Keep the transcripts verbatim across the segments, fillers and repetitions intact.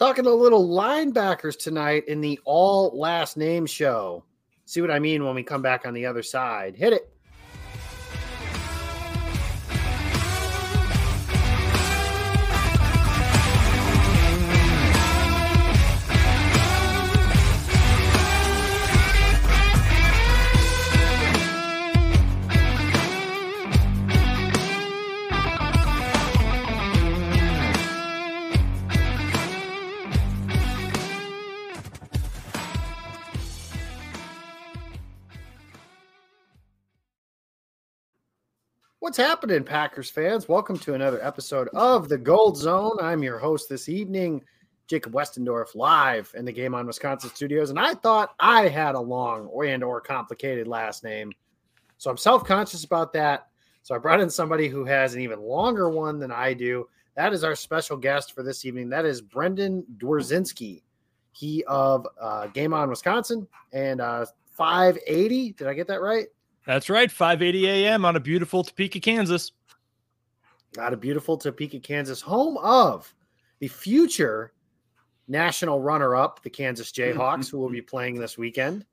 Talking a little linebackers tonight in the All Last Name Show. See what I mean when we come back on the other side. Hit it. What's happening, Packers fans? Welcome to another episode of The Gold Zone. I'm your host this evening, Jacob Westendorf, live in the Game On Wisconsin studios. And I thought I had a long and or complicated last name, so I'm self-conscious about that. So I brought in somebody who has an even longer one than I do. That is our special guest for this evening. That is Brendan Dzwierzynski, he of uh, Game On Wisconsin and uh, five eighty. Did I get that right? That's right, five eighty a.m. on a beautiful Topeka, Kansas. Out of beautiful Topeka, Kansas, home of the future national runner-up, the Kansas Jayhawks, who will be playing this weekend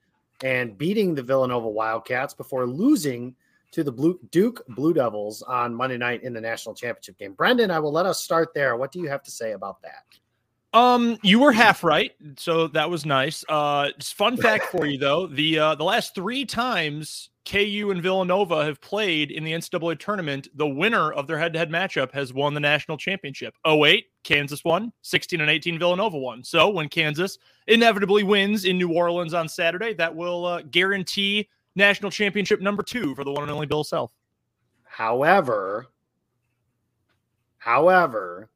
and beating the Villanova Wildcats before losing to the Blue, Duke Blue Devils on Monday night in the national championship game. Brendan, I will let us start there. What do you have to say about that? Um, you were half right, so that was nice. Uh, fun fact for you, though, the uh, the last three times K U and Villanova have played in the N C double A tournament, the winner of their head-to-head matchup has won the national championship. oh eight, Kansas won. sixteen and eighteen, Villanova won. So when Kansas inevitably wins in New Orleans on Saturday, that will uh, guarantee national championship number two for the one and only Bill Self. However, however,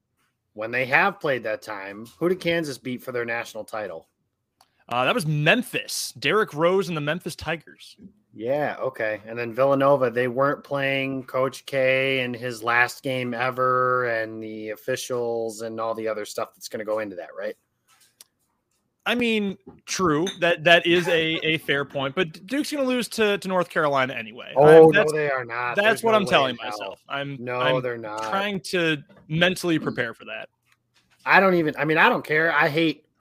when they have played that time, who did Kansas beat for their national title? Uh, that was Memphis. Derrick Rose and the Memphis Tigers. Yeah, okay. And then Villanova, they weren't playing Coach K in his last game ever and the officials and all the other stuff that's going to go into that, right? I mean, true. That that is a, a fair point. But Duke's going to lose to to North Carolina anyway. Oh, um, that's, no, they are not. That's There's what no I'm telling myself. I'm No, I'm they're not. Trying to mentally prepare for that. I don't even – I mean, I don't care. I hate –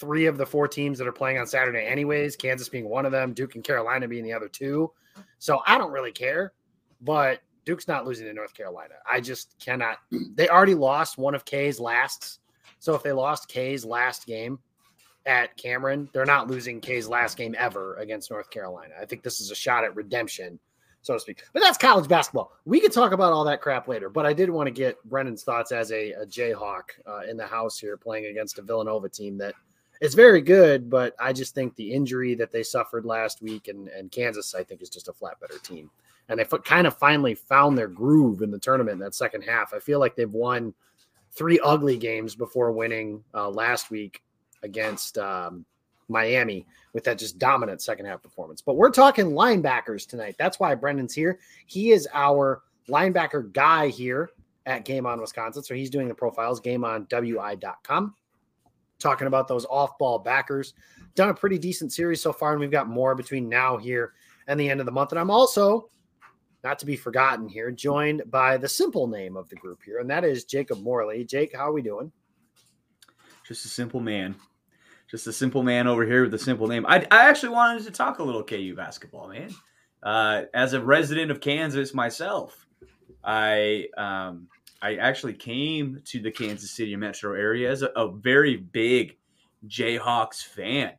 three of the four teams that are playing on Saturday anyways, Kansas being one of them, Duke and Carolina being the other two. So I don't really care, but Duke's not losing to North Carolina. I just cannot. They already lost one of K's lasts. So if they lost K's last game at Cameron, they're not losing K's last game ever against North Carolina. I think this is a shot at redemption, so to speak. But that's college basketball. We could talk about all that crap later, but I did want to get Brendan's thoughts as a, a Jayhawk uh, in the house here playing against a Villanova team that it's very good, but I just think the injury that they suffered last week and, and Kansas, I think, is just a flat better team. And they f- kind of finally found their groove in the tournament in that second half. I feel like they've won three ugly games before winning uh, last week against um, Miami with that just dominant second half performance. But we're talking linebackers tonight. That's why Brendan's here. He is our linebacker guy here at Game On Wisconsin. So he's doing the profiles, game on w i dot com. Talking about those off-ball backers. Done a pretty decent series so far, and we've got more between now here and the end of the month. And I'm also, not to be forgotten here, joined by the simple name of the group here, and that is Jacob Morley. Jake, how are we doing? Just a simple man. Just a simple man over here with a simple name. I, I actually wanted to talk a little K U basketball, man. Uh, as a resident of Kansas myself, I um, – I actually came to the Kansas City metro area as a, a very big Jayhawks fan.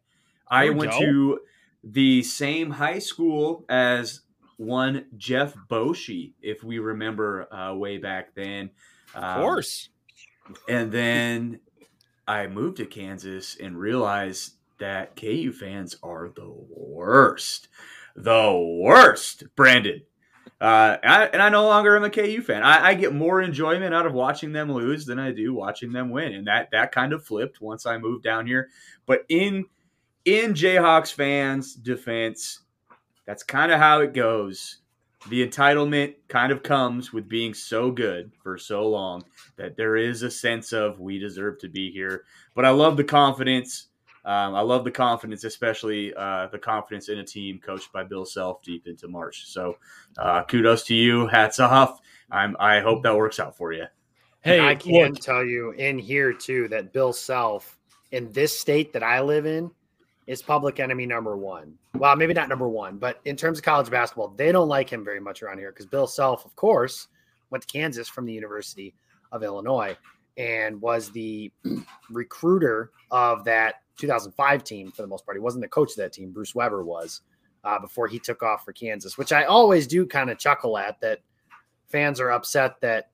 I we went go. to the same high school as one Jeff Boesche, if we remember uh, way back then. Of um, course. And then I moved to Kansas and realized that K U fans are the worst. The worst, Brandon. Uh, I, and I no longer am a K U fan. I, I get more enjoyment out of watching them lose than I do watching them win. And that that kind of flipped once I moved down here. But in in Jayhawks fans' defense, that's kind of how it goes. The entitlement kind of comes with being so good for so long that there is a sense of we deserve to be here. But I love the confidence. Um, I love the confidence, especially uh, the confidence in a team coached by Bill Self deep into March. So uh, kudos to you. Hats off. I'm, I hope that works out for you. Hey, and I can look. tell you in here too that Bill Self in this state that I live in is public enemy number one. Well, maybe not number one, but in terms of college basketball, they don't like him very much around here because Bill Self, of course, went to Kansas from the University of Illinois and was the recruiter of that two thousand five team for the most part. He wasn't the coach of that team. Bruce Weber was uh, before he took off for Kansas, which I always do kind of chuckle at, that fans are upset that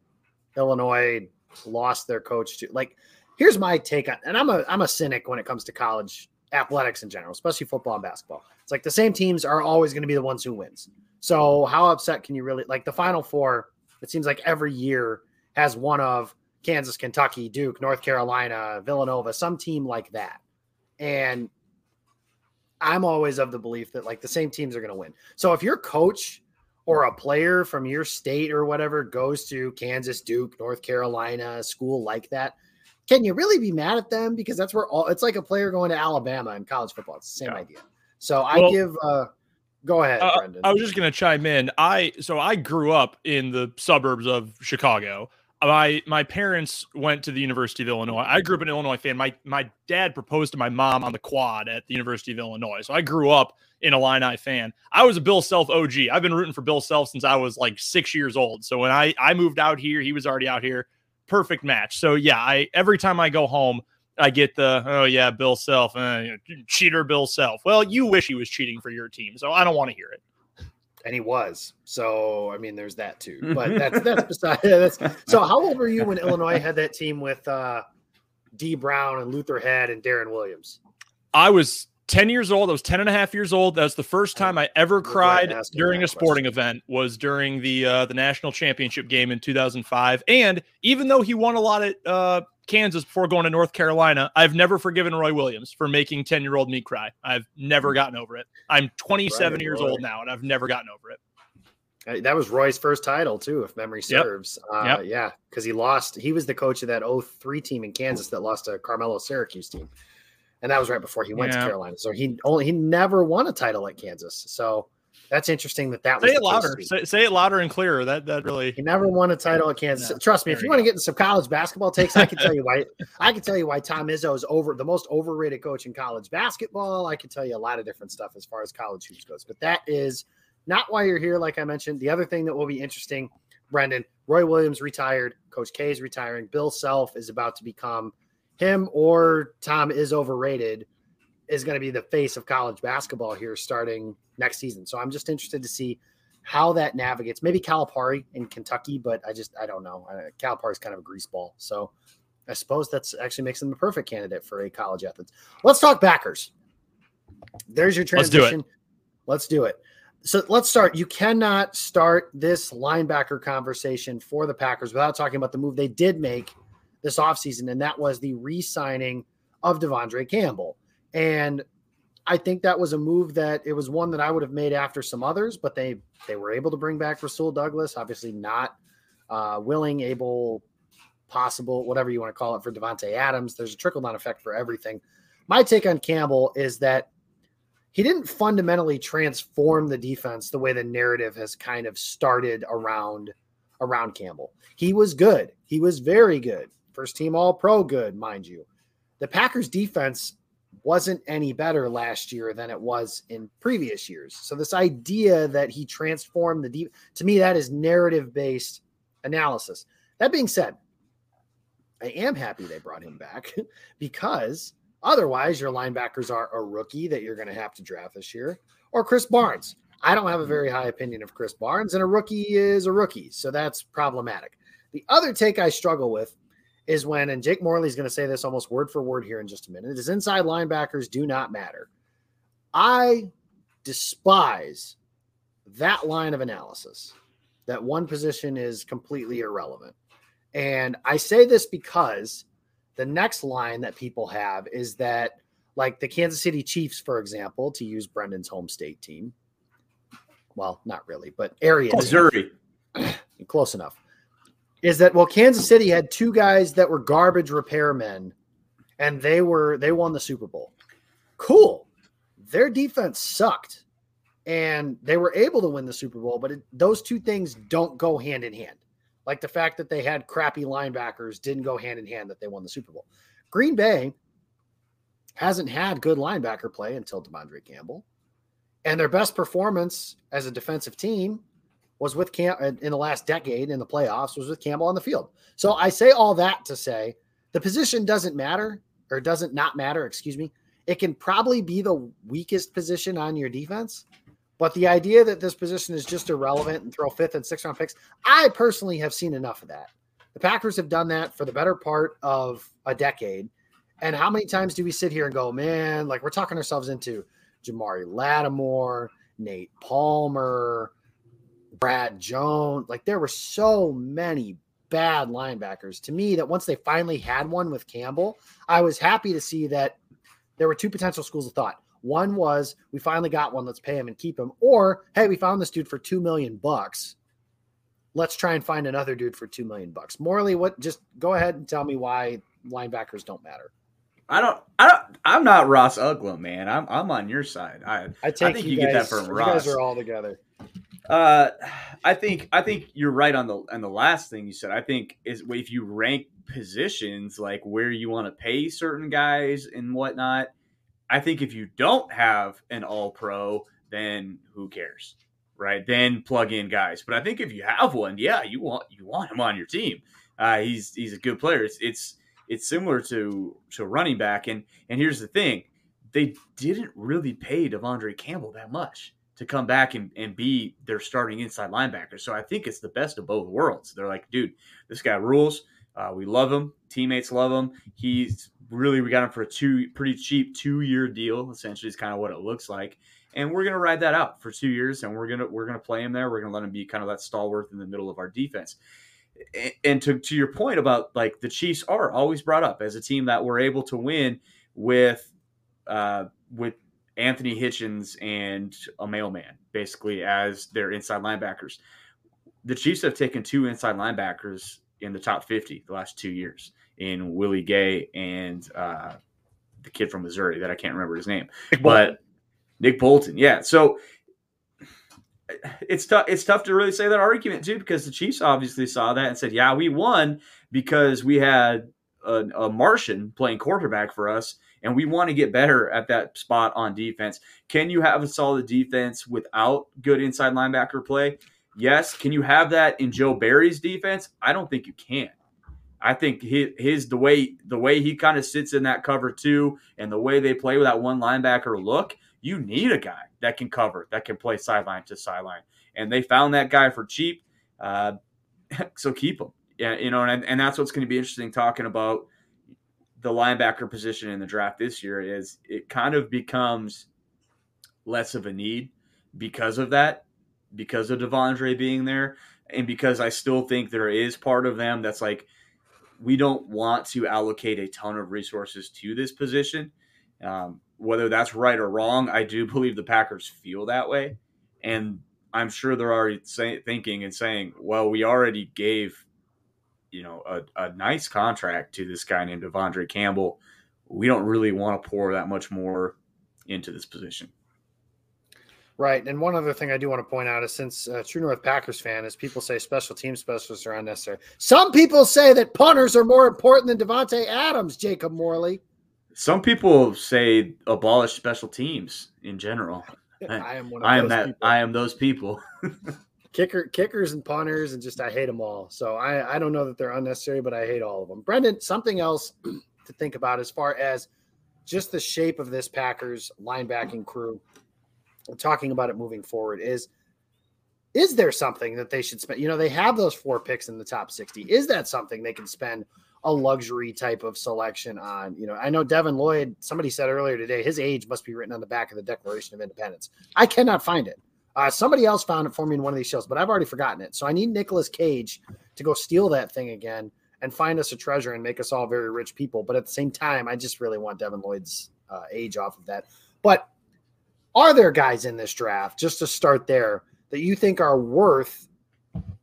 Illinois lost their coach to, like, here's my take on, and I'm a, I'm a cynic when it comes to college athletics in general, especially football and basketball. It's like the same teams are always going to be the ones who wins. So how upset can you really, like the Final Four, it seems like every year has one of Kansas, Kentucky, Duke, North Carolina, Villanova, some team like that. And I'm always of the belief that like the same teams are going to win. So if your coach or a player from your state or whatever goes to Kansas, Duke, North Carolina, a school like that, can you really be mad at them? Because that's where all, it's like a player going to Alabama in college football. It's the same yeah. idea. So I well, give uh, go ahead, uh, Brendan. I was just going to chime in. I, so I grew up in the suburbs of Chicago. My, my parents went to the University of Illinois. I grew up an Illinois fan. My, my dad proposed to my mom on the quad at the University of Illinois. So I grew up an Illini fan. I was a Bill Self O G. I've been rooting for Bill Self since I was like six years old. So when I, I moved out here, he was already out here. Perfect match. So yeah, I, every time I go home, I get the, oh yeah, Bill Self, uh, cheater Bill Self. Well, you wish he was cheating for your team. So I don't want to hear it. And he was. So, I mean, there's that too, but that's, that's beside that's, so how old were you when Illinois had that team with uh, D Brown and Luther Head and Darren Williams? I was ten years old. I was ten and a half years old. That was the first time I ever cried during a sporting event, was during the, uh, the national championship game in two thousand five. And even though he won a lot at uh, Kansas before going to North Carolina, I've never forgiven Roy Williams for making ten year old me cry. I've never gotten over it. I'm twenty-seven Brendan years Roy. old now, and I've never gotten over it. That was Roy's first title too, if memory serves. Yep. Uh, yep. Yeah. Cause he lost, he was the coach of that oh three team in Kansas that lost to Carmelo Syracuse team. And that was right before he went yeah. to Carolina. So he only, he never won a title at Kansas. So that's interesting that that say was it louder, say, say it louder and clearer. That, that really, he never won a title at Kansas. No, Trust me. If you want to get into some college basketball takes, I can tell you why, I can tell you why Tom Izzo is over the most overrated coach in college basketball. I can tell you a lot of different stuff as far as college hoops goes, but that is not why you're here. Like I mentioned, the other thing that will be interesting, Brendan, Roy Williams retired, Coach K is retiring. Bill Self is about to become him or Tom is overrated is going to be the face of college basketball here starting next season. So I'm just interested to see how that navigates. Maybe Calipari in Kentucky, but I just, I don't know. Uh, Calipari is kind of a greaseball. So I suppose that's actually makes him the perfect candidate for a college athlete. Let's talk backers. There's your transition. Let's do it. Let's do it. So let's start. You cannot start this linebacker conversation for the Packers without talking about the move they did make this offseason, and that was the re-signing of Devondre Campbell. And I think that was a move that it was one that I would have made after some others, but they they were able to bring back Rasul Douglas, obviously not uh, willing, able, possible, whatever you want to call it, for Devontae Adams. There's a trickle-down effect for everything. My take on Campbell is that he didn't fundamentally transform the defense the way the narrative has kind of started around, around Campbell. He was good. He was very good. First team All-Pro good, mind you. The Packers defense wasn't any better last year than it was in previous years. So this idea that he transformed the deep, to me, that is narrative-based analysis. That being said, I am happy they brought him back because otherwise your linebackers are a rookie that you're going to have to draft this year, or Krys Barnes. I don't have a very high opinion of Krys Barnes, and a rookie is a rookie, so that's problematic. The other take I struggle with is when, and Jake Morley is going to say this almost word for word here in just a minute, is inside linebackers do not matter. I despise that line of analysis, that one position is completely irrelevant. And I say this because the next line that people have is that, like the Kansas City Chiefs, for example, to use Brendan's home state team, well, not really, but Arians. Missouri. Close enough. Is that, well, Kansas City had two guys that were garbage repairmen, and they were they won the Super Bowl. Cool. Their defense sucked, and they were able to win the Super Bowl, but it, those two things don't go hand in hand. Like the fact that they had crappy linebackers didn't go hand in hand that they won the Super Bowl. Green Bay hasn't had good linebacker play until Devondre Campbell. And their best performance as a defensive team was with Cam- in the last decade in the playoffs was with Campbell on the field. So I say all that to say the position doesn't matter or doesn't not matter, excuse me. It can probably be the weakest position on your defense, but the idea that this position is just irrelevant and throw fifth and sixth round picks, I personally have seen enough of that. The Packers have done that for the better part of a decade. And how many times do we sit here and go, man, like we're talking ourselves into Jamari Lattimore, Nate Palmer, Brad Jones. Like there were so many bad linebackers to me that once they finally had one with Campbell, I was happy to see that there were two potential schools of thought. One was we finally got one. Let's pay him and keep him. Or, hey, we found this dude for two million bucks. Let's try and find another dude for two million bucks. Morley, what, just go ahead and tell me why linebackers don't matter. I don't, I don't, I'm not Ross Uglum, man. I'm, I'm on your side. I, I, take I think you, you guys, get that from Ross. You guys are all together. Uh, I think, I think you're right on the, on the last thing you said. I think is if you rank positions, like where you want to pay certain guys and whatnot. I think if you don't have an all pro, then who cares? Right. Then plug in guys. But I think if you have one, yeah, you want, you want him on your team. Uh, he's, he's a good player. It's, it's, It's similar to, to running back. And and here's the thing. They didn't really pay Devondre Campbell that much to come back and, and be their starting inside linebacker. So I think it's the best of both worlds. They're like, dude, this guy rules. Uh, we love him. Teammates love him. He's really, we got him for a two pretty cheap two-year deal. Essentially, is kind of what it looks like. And we're going to ride that out for two years. And we're going to we're going to play him there. We're going to let him be kind of that stalwart in the middle of our defense. And to, to your point about like the Chiefs are always brought up as a team that were able to win with uh, with Anthony Hitchens and a mailman basically as their inside linebackers. The Chiefs have taken two inside linebackers in the top fifty the last two years in Willie Gay and uh, the kid from Missouri that I can't remember his name, Nick but Bolton. Nick Bolton. Yeah. So It's tough. It's tough to really say that argument too, because the Chiefs obviously saw that and said, "Yeah, we won because we had a, a Martian playing quarterback for us, and we want to get better at that spot on defense." Can you have a solid defense without good inside linebacker play? Yes. Can you have that in Joe Barry's defense? I don't think you can. I think his, his the way the way he kind of sits in that cover two, and the way they play with that one linebacker look. You need a guy that can cover, that can play sideline to sideline. And they found that guy for cheap, uh, so keep him. Yeah, you know, and, and that's what's going to be interesting talking about the linebacker position in the draft this year is it kind of becomes less of a need because of that, because of Devondre being there, and because I still think there is part of them that's like we don't want to allocate a ton of resources to this position. Um, whether that's right or wrong, I do believe the Packers feel that way. And I'm sure they're already say, thinking and saying, well, we already gave, you know, a, a nice contract to this guy named Devondre Campbell. We don't really want to pour that much more into this position. Right. And one other thing I do want to point out is since uh, True North Packers fan is people say special team specialists are unnecessary. Some people say that punters are more important than Devontae Adams, Jacob Morley. Some people say abolish special teams in general. I am one of I am those that, people. I am those people. Kicker, kickers and punters and just I hate them all. So I, I don't know that they're unnecessary, but I hate all of them. Brendan, something else to think about as far as just the shape of this Packers linebacking crew, talking about it moving forward, is is there something that they should spend? You know, they have those four picks in the top sixty. Is that something they can spend a luxury type of selection on? You know, I know Devin Lloyd, somebody said earlier today, his age must be written on the back of the Declaration of Independence. I cannot find it. Uh, somebody else found it for me in one of these shows, but I've already forgotten it. So I need Nicolas Cage to go steal that thing again and find us a treasure and make us all very rich people. But at the same time, I just really want Devin Lloyd's uh, age off of that. But are there guys in this draft, just to start there, that you think are worth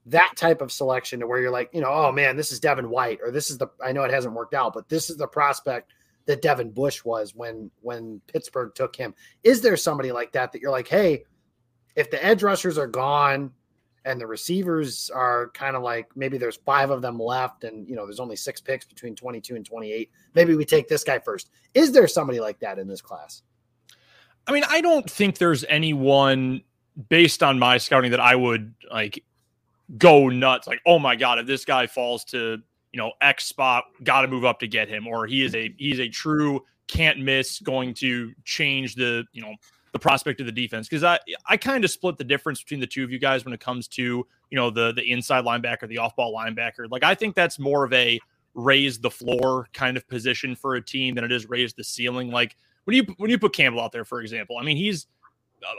that type of selection to where you're like, you know, oh man, this is Devin White, or this is the, I know it hasn't worked out, but this is the prospect that Devin Bush was when, when Pittsburgh took him. Is there somebody like that, that you're like, hey, if the edge rushers are gone and the receivers are kind of like, maybe there's five of them left and, you know, there's only six picks between twenty-two and twenty-eight. Maybe we take this guy first. Is there somebody like that in this class? I mean, I don't think there's anyone based on my scouting that I would like go nuts. Like, oh my God, if this guy falls to, you know, X spot, got to move up to get him. Or he is a, he's a true can't miss, going to change the, you know, the prospect of the defense. Cause I, I kind of split the difference between the two of you guys when it comes to, you know, the, the inside linebacker, the off ball linebacker. Like, I think that's more of a raise the floor kind of position for a team than it is raise the ceiling. Like when you, when you put Campbell out there, for example, I mean, he's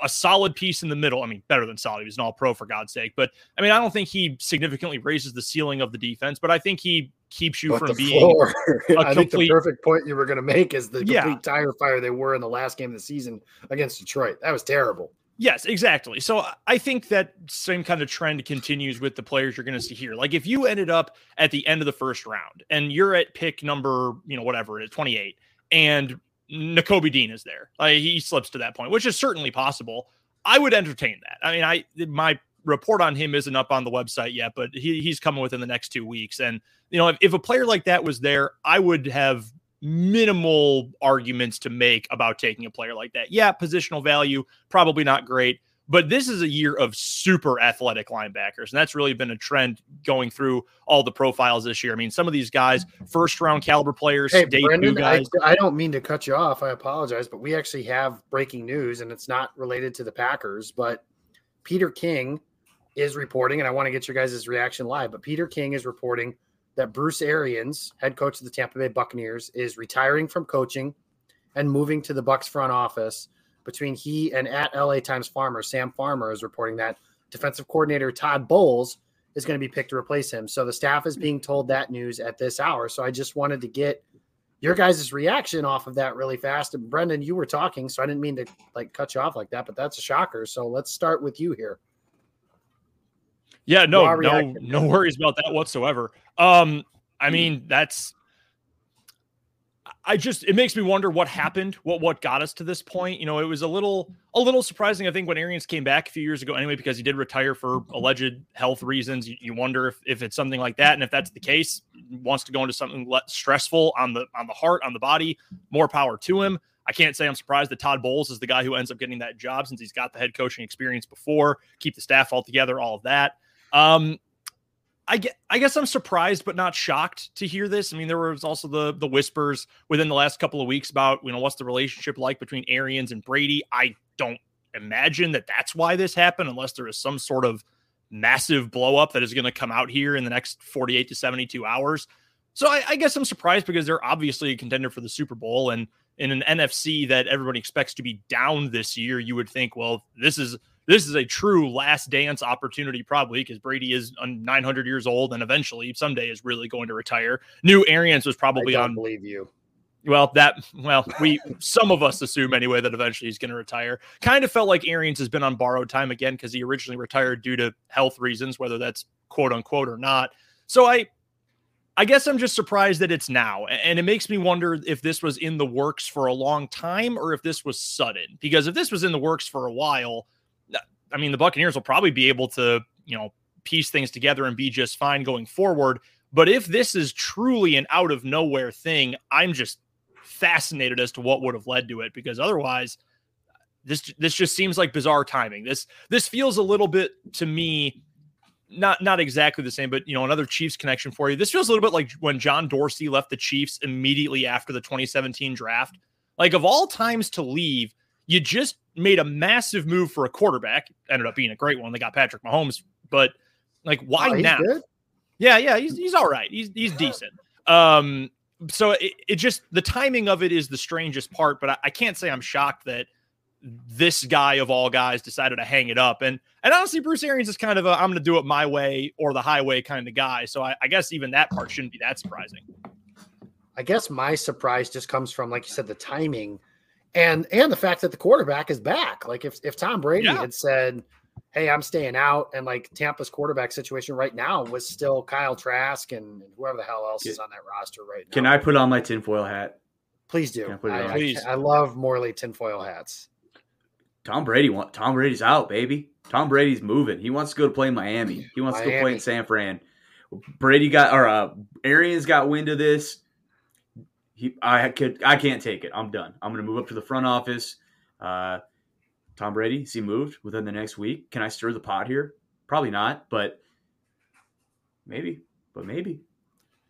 a solid piece in the middle. I mean, better than solid. He was an all pro for God's sake, but I mean, I don't think he significantly raises the ceiling of the defense, but I think he keeps you but from being floor. A I complete... think the perfect point you were going to make is the complete yeah. tire fire they were in the last game of the season against Detroit. That was terrible. Yes, exactly. So I think that same kind of trend continues with the players you're going to see here. Like if you ended up at the end of the first round and you're at pick number, you know, whatever it is, twenty-eight, and Nakobe Dean is there. Like he slips to that point, which is certainly possible. I would entertain that. I mean, I my report on him isn't up on the website yet, but he, he's coming within the next two weeks. And, you know, if, if a player like that was there, I would have minimal arguments to make about taking a player like that. Yeah, positional value, probably not great. But this is a year of super athletic linebackers, and that's really been a trend going through all the profiles this year. I mean, some of these guys, first-round caliber players, hey, debut Brendan, guys. I, I don't mean to cut you off. I apologize, but we actually have breaking news, and it's not related to the Packers, but Peter King is reporting, and I want to get your guys' reaction live, but Peter King is reporting that Bruce Arians, head coach of the Tampa Bay Buccaneers, is retiring from coaching and moving to the Bucs front office. Between he and at L A Times Farmer, Sam Farmer is reporting that defensive coordinator Todd Bowles is going to be picked to replace him. So the staff is being told that news at this hour. So I just wanted to get your guys' reaction off of that really fast. And Brendan, you were talking, so I didn't mean to like cut you off like that, but that's a shocker. So let's start with you here. Yeah, no, no, no worries about that whatsoever. Um, I mean, that's, I just, it makes me wonder what happened, what, what got us to this point. You know, it was a little, a little surprising, I think, when Arians came back a few years ago anyway, because he did retire for alleged health reasons. You, you wonder if, if it's something like that. And if that's the case, wants to go into something less stressful on the, on the heart, on the body, more power to him. I can't say I'm surprised that Todd Bowles is the guy who ends up getting that job, since he's got the head coaching experience before, keep the staff all together, all of that. Um, I get, I guess I'm surprised, but not shocked to hear this. I mean, there was also the the whispers within the last couple of weeks about, you know, what's the relationship like between Arians and Brady. I don't imagine that that's why this happened, unless there is some sort of massive blow up that is going to come out here in the next forty-eight to seventy-two hours. So I, I guess I'm surprised because they're obviously a contender for the Super Bowl, and in an N F C that everybody expects to be down this year, you would think, well, this is This is a true last dance opportunity, probably, because Brady is nine hundred years old and eventually someday is really going to retire. New Arians was probably I don't on. Believe you. Well, that well, we some of us assume anyway that eventually he's going to retire. Kind of felt like Arians has been on borrowed time again, because he originally retired due to health reasons, whether that's quote unquote or not. So I, I guess I'm just surprised that it's now, and it makes me wonder if this was in the works for a long time or if this was sudden. Because if this was in the works for a while, I mean, the Buccaneers will probably be able to, you know, piece things together and be just fine going forward. But if this is truly an out of nowhere thing, I'm just fascinated as to what would have led to it, because otherwise this, this just seems like bizarre timing. This, this feels a little bit to me, not, not exactly the same, but, you know, another Chiefs connection for you. This feels a little bit like when John Dorsey left the Chiefs immediately after the twenty seventeen draft, like of all times to leave. You just made a massive move for a quarterback. Ended up being a great one. They got Patrick Mahomes, but like, why oh, now? Good? Yeah, yeah, he's he's all right. He's he's decent. Um, so it, it just the timing of it is the strangest part. But I, I can't say I'm shocked that this guy of all guys decided to hang it up. And and honestly, Bruce Arians is kind of a I'm going to do it my way or the highway kind of guy. So I, I guess even that part shouldn't be that surprising. I guess my surprise just comes from, like you said, the timing. And and the fact that the quarterback is back. Like if, if Tom Brady yeah. had said, hey, I'm staying out, and like Tampa's quarterback situation right now was still Kyle Trask and whoever the hell else is on that roster right now. Can I put on my tinfoil hat? Please do. I, I, please. I love Morley tinfoil hats. Tom Brady want Tom Brady's out, baby. Tom Brady's moving. He wants to go to play in Miami. He wants Miami. to go play in San Fran. Brady got or uh, Arians got wind of this. He, I could, I can't take it. I'm done. I'm going to move up to the front office. Uh, Tom Brady, is he moved within the next week? Can I stir the pot here? Probably not, but maybe. But maybe.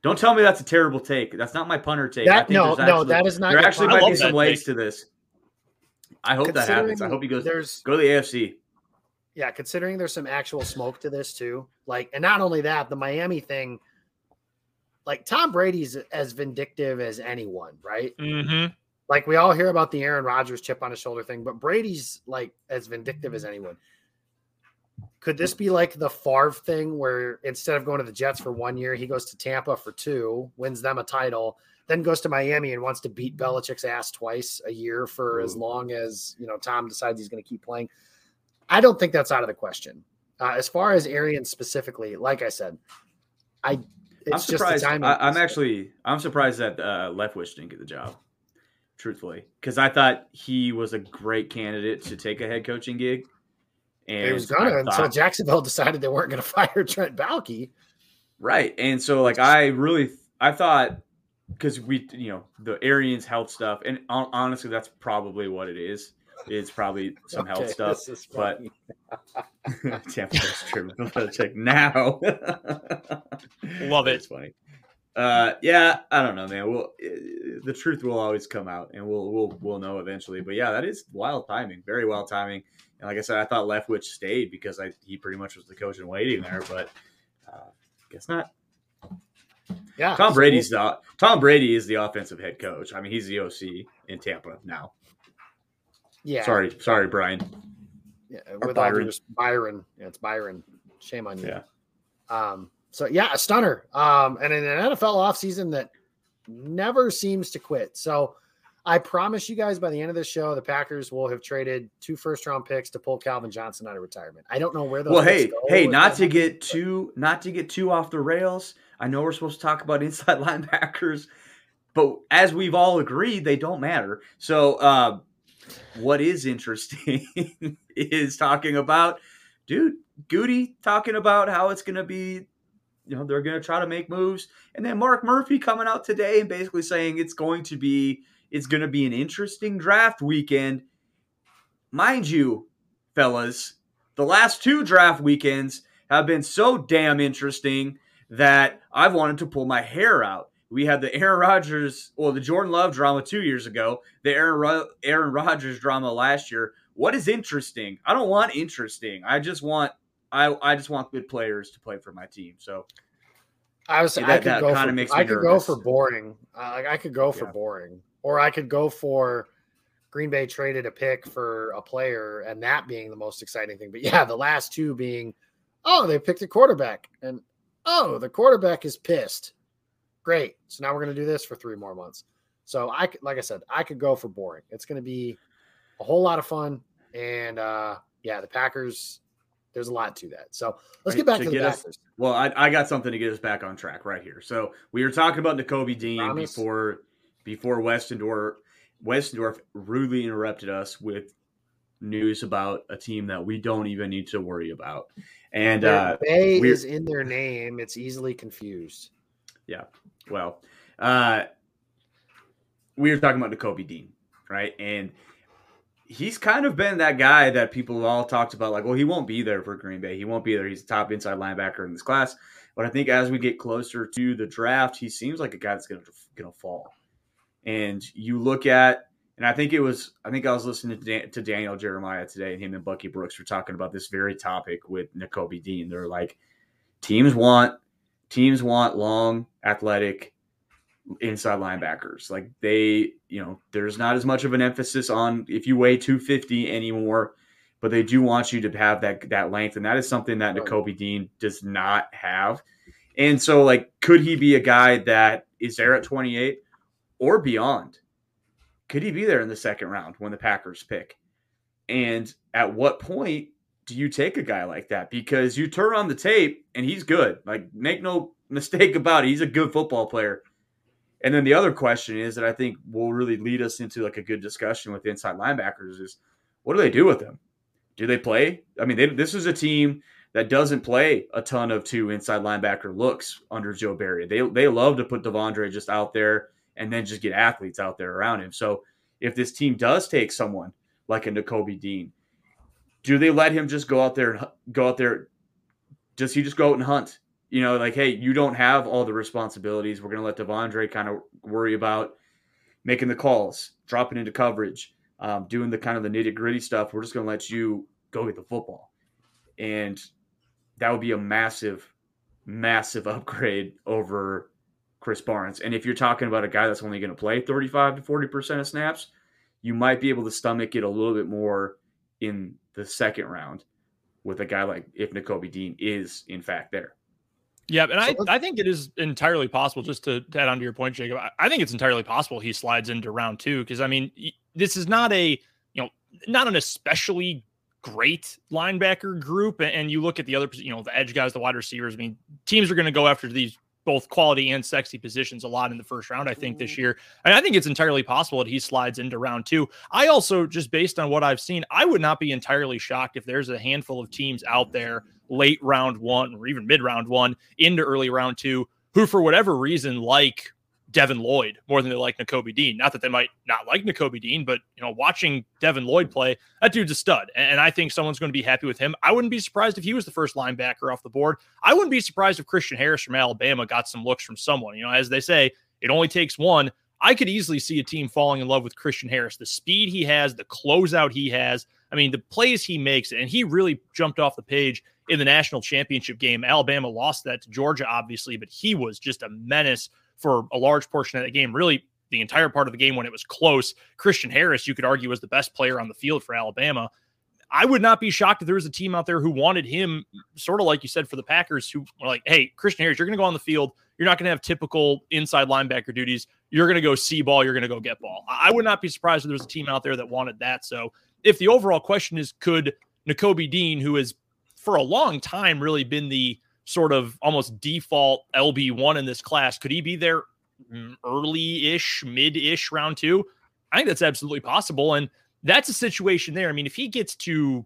Don't tell me that's a terrible take. That's not my punter take. That, I think no, actually, no, that is not. There actually might be some legs to this. I hope that happens. I hope he goes. Go to the A F C. Yeah, considering there's some actual smoke to this too. Like, and not only that, the Miami thing. Like, Tom Brady's as vindictive as anyone, right? Mm-hmm. Like, we all hear about the Aaron Rodgers chip on his shoulder thing, but Brady's, like, as vindictive as anyone. Could this be like the Favre thing where instead of going to the Jets for one year, he goes to Tampa for two, wins them a title, then goes to Miami and wants to beat Belichick's ass twice a year for Ooh. as long as, you know, Tom decides he's going to keep playing? I don't think that's out of the question. Uh, as far as Arians specifically, like I said, I – It's I'm surprised. Just I, I'm actually I'm surprised that uh, Leftwich didn't get the job, truthfully, because I thought he was a great candidate to take a head coaching gig. And he was gonna thought, until Jacksonville decided they weren't going to fire Trent Baalke. Right, and so like I really I thought because we you know the Arians health stuff, and honestly that's probably what it is. It's probably some okay, health stuff, but Tampa Bay's true. I'm gonna check now. Love it. It's funny. Uh, yeah, I don't know, man. We'll uh, the truth will always come out, and we'll we'll we'll know eventually. But yeah, that is wild timing, very wild timing. And like I said, I thought Leftwich stayed because I he pretty much was the coach in waiting there, but uh, guess not. Yeah, Tom Brady's the Tom Brady is the offensive head coach. I mean, he's the O C in Tampa now. Yeah. Sorry, sorry, Brian. Yeah, or with Byron. All due, Byron. Yeah, it's Byron. Shame on you. Yeah. Um, so yeah, a stunner. Um, and in an N F L offseason that never seems to quit. So I promise you guys by the end of this show, the Packers will have traded two first round picks to pull Calvin Johnson out of retirement. I don't know where those Well, hey, go hey, not to get too not to get too off the rails. I know we're supposed to talk about inside linebackers, but as we've all agreed, they don't matter. So uh what is interesting is talking about, dude, Goody talking about how it's going to be, you know, they're going to try to make moves. And then Mark Murphy coming out today and basically saying it's going to be, it's going to be an interesting draft weekend. Mind you, fellas, the last two draft weekends have been so damn interesting that I've wanted to pull my hair out. We had the Aaron Rodgers, well, the Jordan Love drama two years ago, the Aaron Ro- Aaron Rodgers drama last year. What is interesting? I don't want interesting. I just want, I, I just want good players to play for my team. So I was, yeah, that, I could that go for, makes me I could nervous. go for boring. Uh, I could go for yeah. boring, or I could go for Green Bay traded a pick for a player, and that being the most exciting thing. But yeah, the last two being, oh, they picked a quarterback, and oh, the quarterback is pissed. Great. So now we're going to do this for three more months. So I could, like I said, I could go for boring. It's going to be a whole lot of fun. And uh, yeah, the Packers, there's a lot to that. So let's get back to, to the Packers. Us, well, I, I got something to get us back on track right here. So we were talking about Nakobe Dean Promise. before, before Westendorf, Westendorf rudely interrupted us with news about a team that we don't even need to worry about. And uh, Bay is in their name. It's easily confused. Yeah. Well, uh, we were talking about Nakobe Dean, right? And he's kind of been that guy that people have all talked about, like, well, he won't be there for Green Bay. He won't be there. He's the top inside linebacker in this class. But I think as we get closer to the draft, he seems like a guy that's going to going to fall. And you look at, and I think it was, I think I was listening to, Dan, to Daniel Jeremiah today, and him and Bucky Brooks were talking about this very topic with Nakobe Dean. They're like, teams want, Teams want long, athletic, inside linebackers. Like they, you know, there's not as much of an emphasis on if you weigh two fifty anymore, but they do want you to have that that length. And that is something that Nakobe Dean does not have. And so, like, could he be a guy that is there at twenty-eight or beyond? Could he be there in the second round when the Packers pick? And at what point do you take a guy like that? Because you turn on the tape and he's good. Like, make no mistake about it. He's a good football player. And then the other question is that I think will really lead us into like a good discussion with inside linebackers is what do they do with him? Do they play? I mean, they, this is a team that doesn't play a ton of two inside linebacker looks under Joe Barry. They they love to put Devondre just out there and then just get athletes out there around him. So if this team does take someone like a Nakobe Dean, do they let him just go out there and go out there? Does he just go out and hunt? You know, like, hey, you don't have all the responsibilities. We're going to let Devondre kind of worry about making the calls, dropping into coverage, um, doing the kind of the nitty gritty stuff. We're just going to let you go get the football. And that would be a massive, massive upgrade over Krys Barnes. And if you're talking about a guy that's only going to play thirty-five to forty percent of snaps, you might be able to stomach it a little bit more in the second round with a guy like, if Nakobe Dean is in fact there. Yeah, and I, I think it is entirely possible, just to, to add on to your point, Jacob, I, I think it's entirely possible he slides into round two because, I mean, this is not a, you know, not an especially great linebacker group. And, and you look at the other, you know, the edge guys, the wide receivers. I mean, teams are going to go after these both quality and sexy positions a lot in the first round, I think, this year. And I think it's entirely possible that he slides into round two. I also, just based on what I've seen, I would not be entirely shocked if there's a handful of teams out there late round one or even mid round one into early round two who, for whatever reason, like Devin Lloyd more than they like Nakobe Dean. Not that they might not like Nakobe Dean, but, you know, watching Devin Lloyd play, that dude's a stud. And I think someone's going to be happy with him. I wouldn't be surprised if he was the first linebacker off the board. I wouldn't be surprised if Christian Harris from Alabama got some looks from someone. You know, as they say, it only takes one. I could easily see a team falling in love with Christian Harris. The speed he has, the closeout he has. I mean, the plays he makes, and he really jumped off the page in the national championship game. Alabama lost that to Georgia, obviously, but he was just a menace for a large portion of that game, really the entire part of the game when it was close. Christian Harris, you could argue, was the best player on the field for Alabama. I would not be shocked if there was a team out there who wanted him, sort of like you said for the Packers, who were like, hey, Christian Harris, you're going to go on the field. You're not going to have typical inside linebacker duties. You're going to go see ball. You're going to go get ball. I would not be surprised if there was a team out there that wanted that. So if the overall question is, could Nakobe Dean, who has for a long time really been the sort of almost default L B one in this class, could he be there early-ish, mid-ish round two? I think that's absolutely possible, and that's a situation there. I mean, if he gets to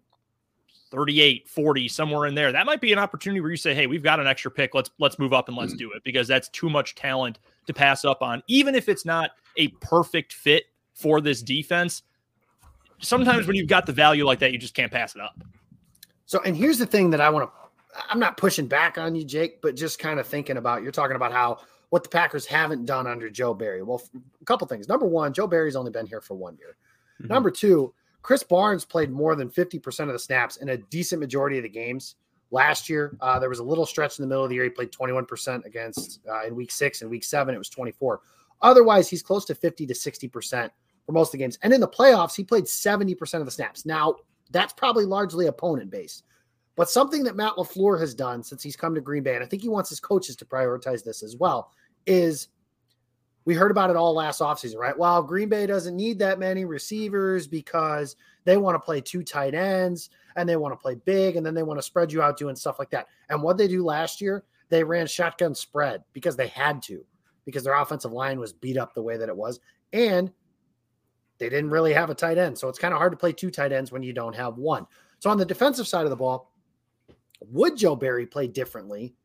thirty-eight, forty, somewhere in there, that might be an opportunity where you say, hey, we've got an extra pick. Let's let's move up and let's mm-hmm. do it, because that's too much talent to pass up on. Even if it's not a perfect fit for this defense, sometimes when you've got the value like that, you just can't pass it up. So, and here's the thing that I want to I'm not pushing back on you, Jake, but just kind of thinking about, you're talking about how what the Packers haven't done under Joe Barry. Well, a couple things. Number one, Joe Barry's only been here for one year. Mm-hmm. Number two, Krys Barnes played more than fifty percent of the snaps in a decent majority of the games last year. Uh, there was a little stretch in the middle of the year. He played twenty-one percent against uh, in week six, and week seven, it was twenty-four. Otherwise, he's close to fifty to sixty percent for most of the games. And in the playoffs, he played seventy percent of the snaps. Now that's probably largely opponent based. But something that Matt LaFleur has done since he's come to Green Bay, and I think he wants his coaches to prioritize this as well, is we heard about it all last offseason, right? Well, Green Bay doesn't need that many receivers because they want to play two tight ends and they want to play big, and then they want to spread you out doing stuff like that. And what they do last year, they ran shotgun spread because they had to, because their offensive line was beat up the way that it was. And they didn't really have a tight end. So it's kind of hard to play two tight ends when you don't have one. So on the defensive side of the ball, would Joe Barry play differently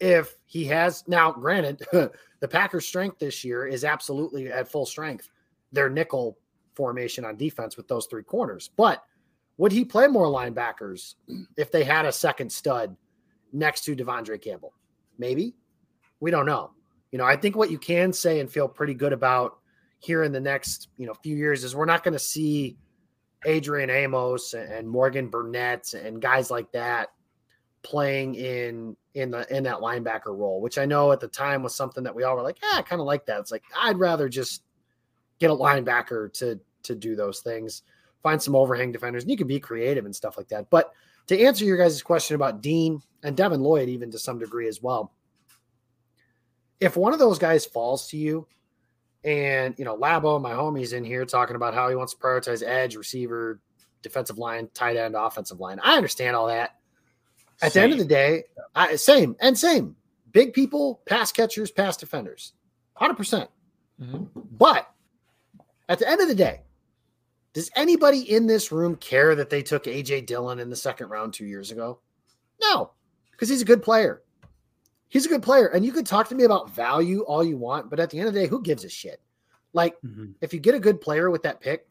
if he has? Now, granted, the Packers' strength this year is absolutely at full strength, their nickel formation on defense with those three corners. But would he play more linebackers if they had a second stud next to Devondre Campbell? Maybe. We don't know. You know, I think what you can say and feel pretty good about here in the next, you know, few years is we're not going to see Adrian Amos and Morgan Burnett and guys like that playing in in the in that linebacker role, which I know at the time was something that we all were like, yeah, I kind of like that. It's like, I'd rather just get a linebacker to to do those things, find some overhang defenders, and you can be creative and stuff like that. But to answer your guys' question about Dean and Devin Lloyd, even to some degree as well, if one of those guys falls to you, and, you know, Labo, my homie's in here talking about how he wants to prioritize edge, receiver, defensive line, tight end, offensive line. I understand all that. At same. the end of the day, I, same and same. Big people, pass catchers, pass defenders, one hundred percent. Mm-hmm. But at the end of the day, Does anybody in this room care that they took A J Dillon in the second round two years ago? No, because he's a good player. He's a good player. And you could talk to me about value all you want, but at the end of the day, who gives a shit? Like, mm-hmm. if you get a good player with that pick,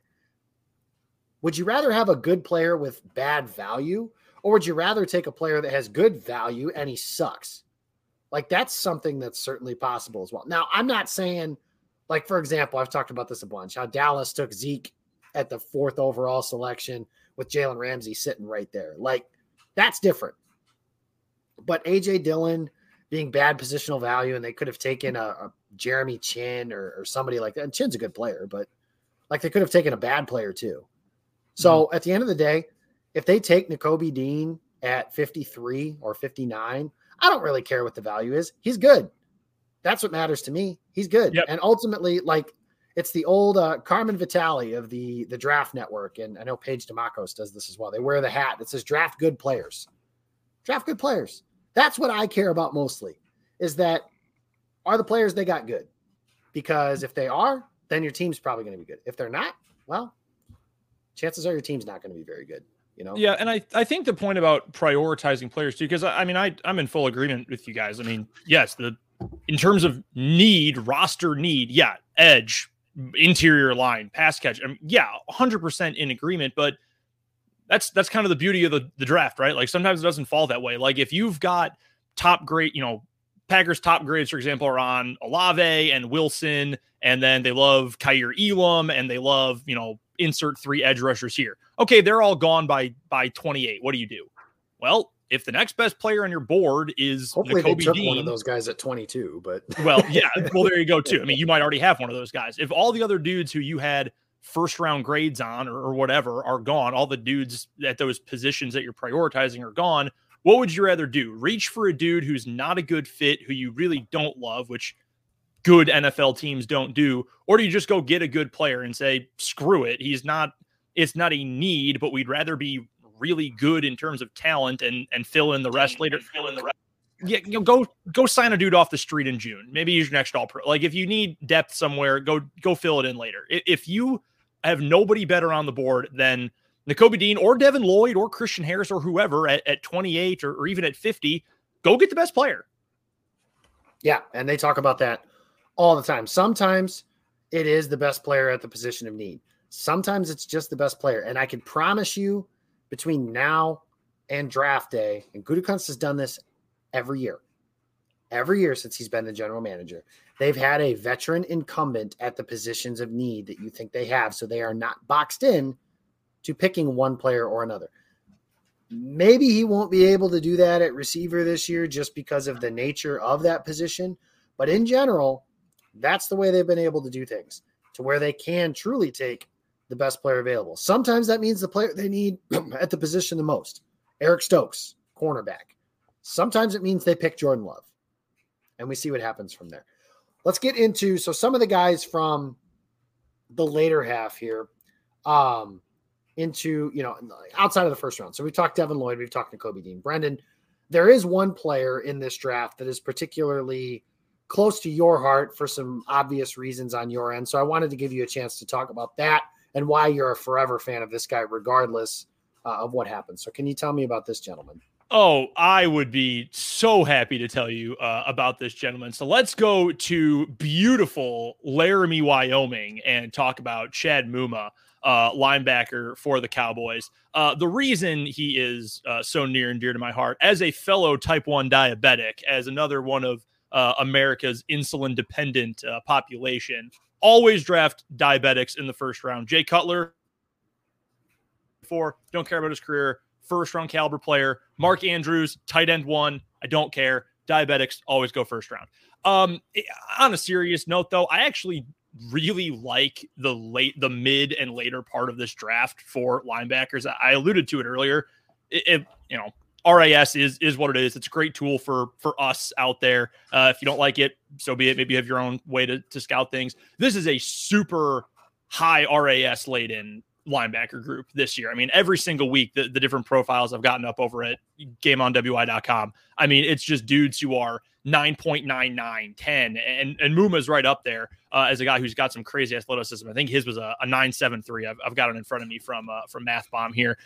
would you rather have a good player with bad value, or would you rather take a player that has good value and he sucks? Like, that's something that's certainly possible as well. Now, I'm not saying, like, for example, I've talked about this a bunch, how Dallas took Zeke at the fourth overall selection with Jalen Ramsey sitting right there. Like, that's different. But A J Dillon being bad positional value, and they could have taken a, a Jeremy Chinn or, or somebody like that. And Chinn's a good player, but, like, they could have taken a bad player too. So mm-hmm. at the end of the day, if they take Nakobe Dean at fifty-three or fifty-nine, I don't really care what the value is. He's good. That's what matters to me. He's good. Yep. And ultimately, like, it's the old uh, Carmen Vitale of the, the Draft Network. And I know Paige DeMacos does this as well. They wear the hat that says draft good players. Draft good players. That's what I care about mostly, is that are the players they got good? Because if they are, then your team's probably going to be good. If they're not, well, chances are your team's not going to be very good. You know? Yeah, and I, I think the point about prioritizing players too, because I, I mean, I, I'm in full agreement with you guys. I mean, yes, the in terms of need, roster need, yeah, edge, interior line, pass catch, I mean, yeah, one hundred percent in agreement, but that's that's kind of the beauty of the, the draft, right? Like, sometimes it doesn't fall that way. Like, if you've got top grade, you know, Packers top grades, for example, are on Olave and Wilson, and then they love Kaiir Elam, and they love, you know, insert three edge rushers here. Okay, they're all gone by by twenty-eight. What do you do? Well, if the next best player on your board is hopefully Nakobe they took Dean, one of those guys at twenty-two, but well, yeah, well, there you go too. I mean, you might already have one of those guys. If all the other dudes who you had first round grades on or, or whatever are gone, all the dudes at those positions that you're prioritizing are gone, what would you rather do? Reach for a dude who's not a good fit, who you really don't love, which good N F L teams don't do, or do you just go get a good player and say, screw it, he's not, it's not a need, but we'd rather be really good in terms of talent and and fill in the rest later. Fill in the rest. Yeah, you know, go go sign a dude off the street in June. Maybe he's your next all pro. Like, if you need depth somewhere, go go fill it in later. If you have nobody better on the board than Nakobe Dean or Devin Lloyd or Christian Harris or whoever at, at twenty-eight or, or even at fifty, go get the best player. Yeah, and they talk about that all the time. Sometimes it is the best player at the position of need. Sometimes it's just the best player. And I can promise you, between now and draft day, and Gutekunst has done this every year, every year since he's been the general manager, they've had a veteran incumbent at the positions of need that you think they have. So they are not boxed in to picking one player or another. Maybe he won't be able to do that at receiver this year just because of the nature of that position. But in general, that's the way they've been able to do things, to where they can truly take the best player available. Sometimes that means the player they need at the position the most. Eric Stokes, cornerback. Sometimes it means they pick Jordan Love, and we see what happens from there. Let's get into, so some of the guys from the later half here um, into, you know, outside of the first round. So we talked Devin Lloyd, we've talked Nakobe Dean. Brendan, there is one player in this draft that is particularly close to your heart for some obvious reasons on your end. So I wanted to give you a chance to talk about that and why you're a forever fan of this guy, regardless uh, of what happens. So can you tell me about this gentleman? Oh, I would be so happy to tell you uh, about this gentleman. So let's go to beautiful Laramie, Wyoming, and talk about Chad Muma, uh, linebacker for the Cowboys. Uh, the reason he is uh, so near and dear to my heart as a fellow type one diabetic, as another one of Uh, America's insulin dependent uh, population, always draft diabetics in the first round. Jay Cutler, four, don't care about his career, first round caliber player. Mark Andrews, tight end one, I don't care. Diabetics always go first round. Um, on a serious note though, I actually really like the late, the mid and later part of this draft for linebackers. I alluded to it earlier. It, it you know, R I S is is what it is. It's a great tool for for us out there. Uh, if you don't like it, so be it. Maybe you have your own way to, to scout things. This is a super high R A S laden linebacker group this year. I mean, every single week, the, the different profiles I've gotten up over at game on w i dot com. I mean, it's just dudes who are nine point nine nine, ten, and, and Muma's right up there. uh, as a guy who's got some crazy athleticism. I think his was a, a nine seven three. I've, I've got it in front of me from uh, from Math Bomb here.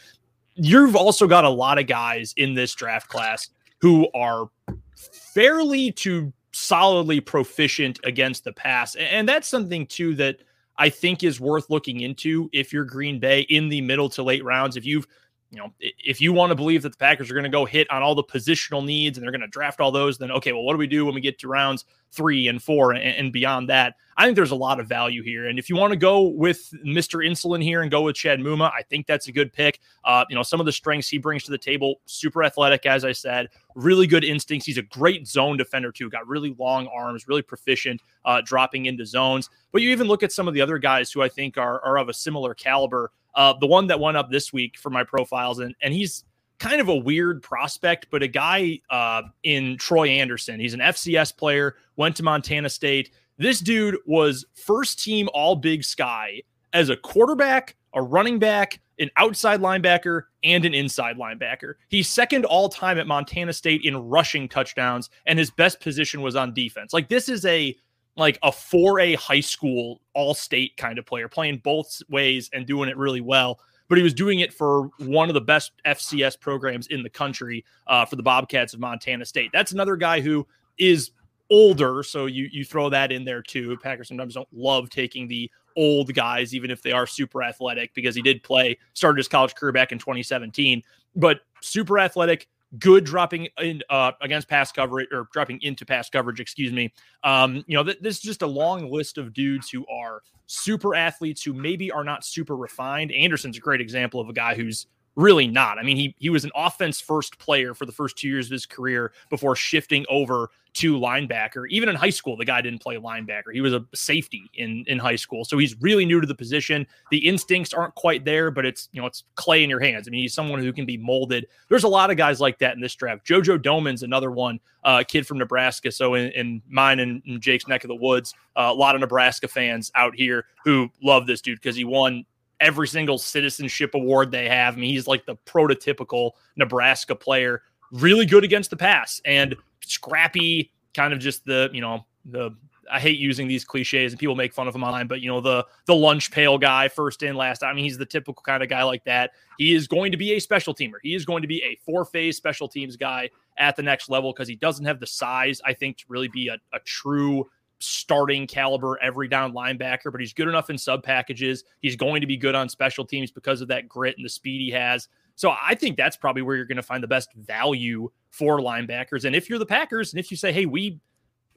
You've also got a lot of guys in this draft class who are fairly to solidly proficient against the pass. And that's something, too, that I think is worth looking into if you're Green Bay in the middle to late rounds. If you've, you know, if you want to believe that the Packers are going to go hit on all the positional needs and they're going to draft all those, then, okay, well, what do we do when we get to rounds three and four and, and beyond that? I think there's a lot of value here. And if you want to go with Mister Insulin here and go with Chad Muma, I think that's a good pick. Uh, you know, some of the strengths he brings to the table, super athletic, as I said, really good instincts. He's a great zone defender too, got really long arms, really proficient uh, dropping into zones. But you even look at some of the other guys who I think are, are of a similar caliber. Uh, the one that went up this week for my profiles, and, and he's kind of a weird prospect, but a guy uh, in Troy Anderson. He's an F C S player, went to Montana State. This dude was first team all Big Sky as a quarterback, a running back, an outside linebacker, and an inside linebacker. He's second all time at Montana State in rushing touchdowns, and his best position was on defense. Like, this is a like a four A high school, all-state kind of player, playing both ways and doing it really well. But he was doing it for one of the best F C S programs in the country, uh, for the Bobcats of Montana State. That's another guy who is older, so you you throw that in there too. Packers sometimes don't love taking the old guys, even if they are super athletic, because he did play, started his college career back in twenty seventeen. But super athletic, good dropping in uh, against pass coverage, or dropping into pass coverage, excuse me. Um, you know, th- this is just a long list of dudes who are super athletes who maybe are not super refined. Anderson's a great example of a guy who's really not. I mean, he he was an offense-first player for the first two years of his career before shifting over to linebacker. Even in high school, the guy didn't play linebacker. He was a safety in, in high school. So he's really new to the position. The instincts aren't quite there, but it's, you know, it's clay in your hands. I mean, he's someone who can be molded. There's a lot of guys like that in this draft. JoJo Doman's another one, uh, kid from Nebraska. So in, in mine and in Jake's neck of the woods, uh, a lot of Nebraska fans out here who love this dude because he won every single citizenship award they have. I mean, he's like the prototypical Nebraska player, really good against the pass and scrappy, kind of just the, you know, the, I hate using these cliches and people make fun of him online, but you know, the, the lunch pail guy, first in, last out. I mean, he's the typical kind of guy like that. He is going to be a special teamer. He is going to be a four phase special teams guy at the next level, 'cause he doesn't have the size, I think, to really be a, a true starting caliber every down linebacker, but he's good enough in sub packages. He's going to be good on special teams because of that grit and the speed he has. So I think that's probably where you're going to find the best value for linebackers. And if you're the Packers, and if you say, hey, we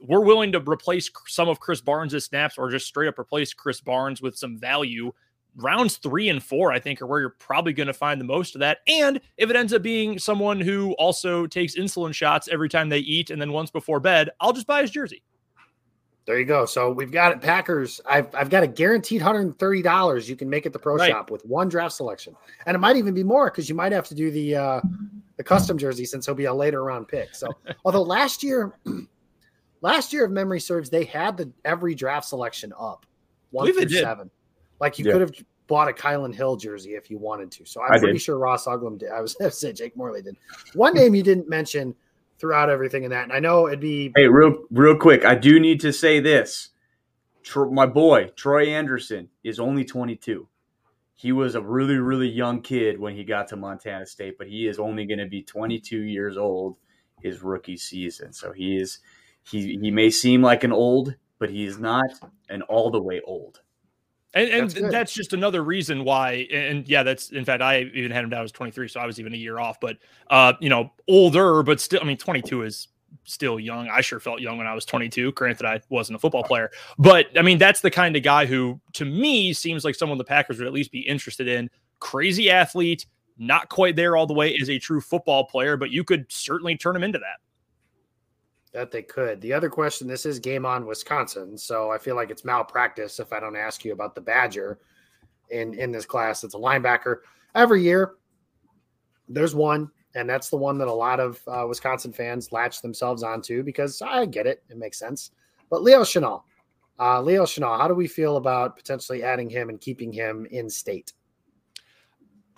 we're willing to replace some of Krys Barnes' snaps, or just straight up replace Krys Barnes with some value, rounds three and four, I think, are where you're probably going to find the most of that. And if it ends up being someone who also takes insulin shots every time they eat, and then once before bed, I'll just buy his jersey. There you go. So we've got it, Packers. I've I've got a guaranteed one hundred thirty dollars you can make at the pro right. shop with one draft selection. And it might even be more, because you might have to do the uh, the custom jersey, since he'll be a later round pick. So although last year, last year, if memory serves, they had the every draft selection up one through seven. Like you yeah. could have bought a Kylan Hill jersey if you wanted to. So I'm I pretty did. sure Ross Uglum did. I was going to say Jake Morley did. One name you didn't mention throughout everything in that. And I know it'd be... Hey, real real quick, I do need to say this. Tro- my boy, Troy Anderson, is only twenty-two. He was a really, really young kid when he got to Montana State, but he is only going to be twenty-two years old his rookie season. So he is. He, he may seem like an old, but he is not an all the way old. And, and that's, that's just another reason why. And yeah, that's, in fact, I even had him down as twenty-three. So I was even a year off, but, uh, you know, older, but still, I mean, twenty-two is still young. I sure felt young when I was twenty-two. Granted, I wasn't a football player, but I mean, that's the kind of guy who, to me, seems like someone the Packers would at least be interested in. Crazy athlete, not quite there all the way as a true football player, but you could certainly turn him into that. That they could. The other question, this is Game On Wisconsin, so I feel like it's malpractice if I don't ask you about the Badger in, in this class. It's a linebacker. Every year, there's one, and that's the one that a lot of uh, Wisconsin fans latch themselves onto, because I get it. It makes sense. But Leo Chenal. Uh, Leo Chenal, how do we feel about potentially adding him and keeping him in state?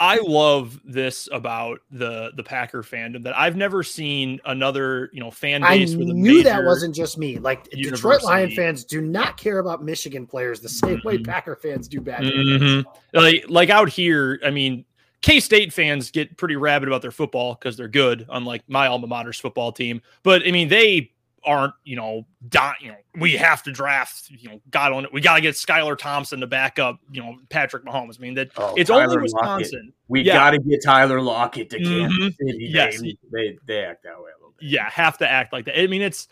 I love this about the the Packer fandom, that I've never seen another, you know, fan base. I with a knew that wasn't just me. Like university. Detroit Lion fans do not care about Michigan players the same mm-hmm. way Packer fans do bad. Mm-hmm. Like like out here, I mean, K-State fans get pretty rabid about their football because they're good, unlike my alma mater's football team. But I mean, they aren't, you know, di- you know, we have to draft, you know, God on it. We got to get Skylar Thompson to back up, you know, Patrick Mahomes. I mean, that oh, it's Tyler only Wisconsin. Lockett. We yeah. got to get Tyler Lockett to Kansas mm-hmm. City. Yes. They, they, they act that way a little bit. Yeah, have to act like that. I mean, it's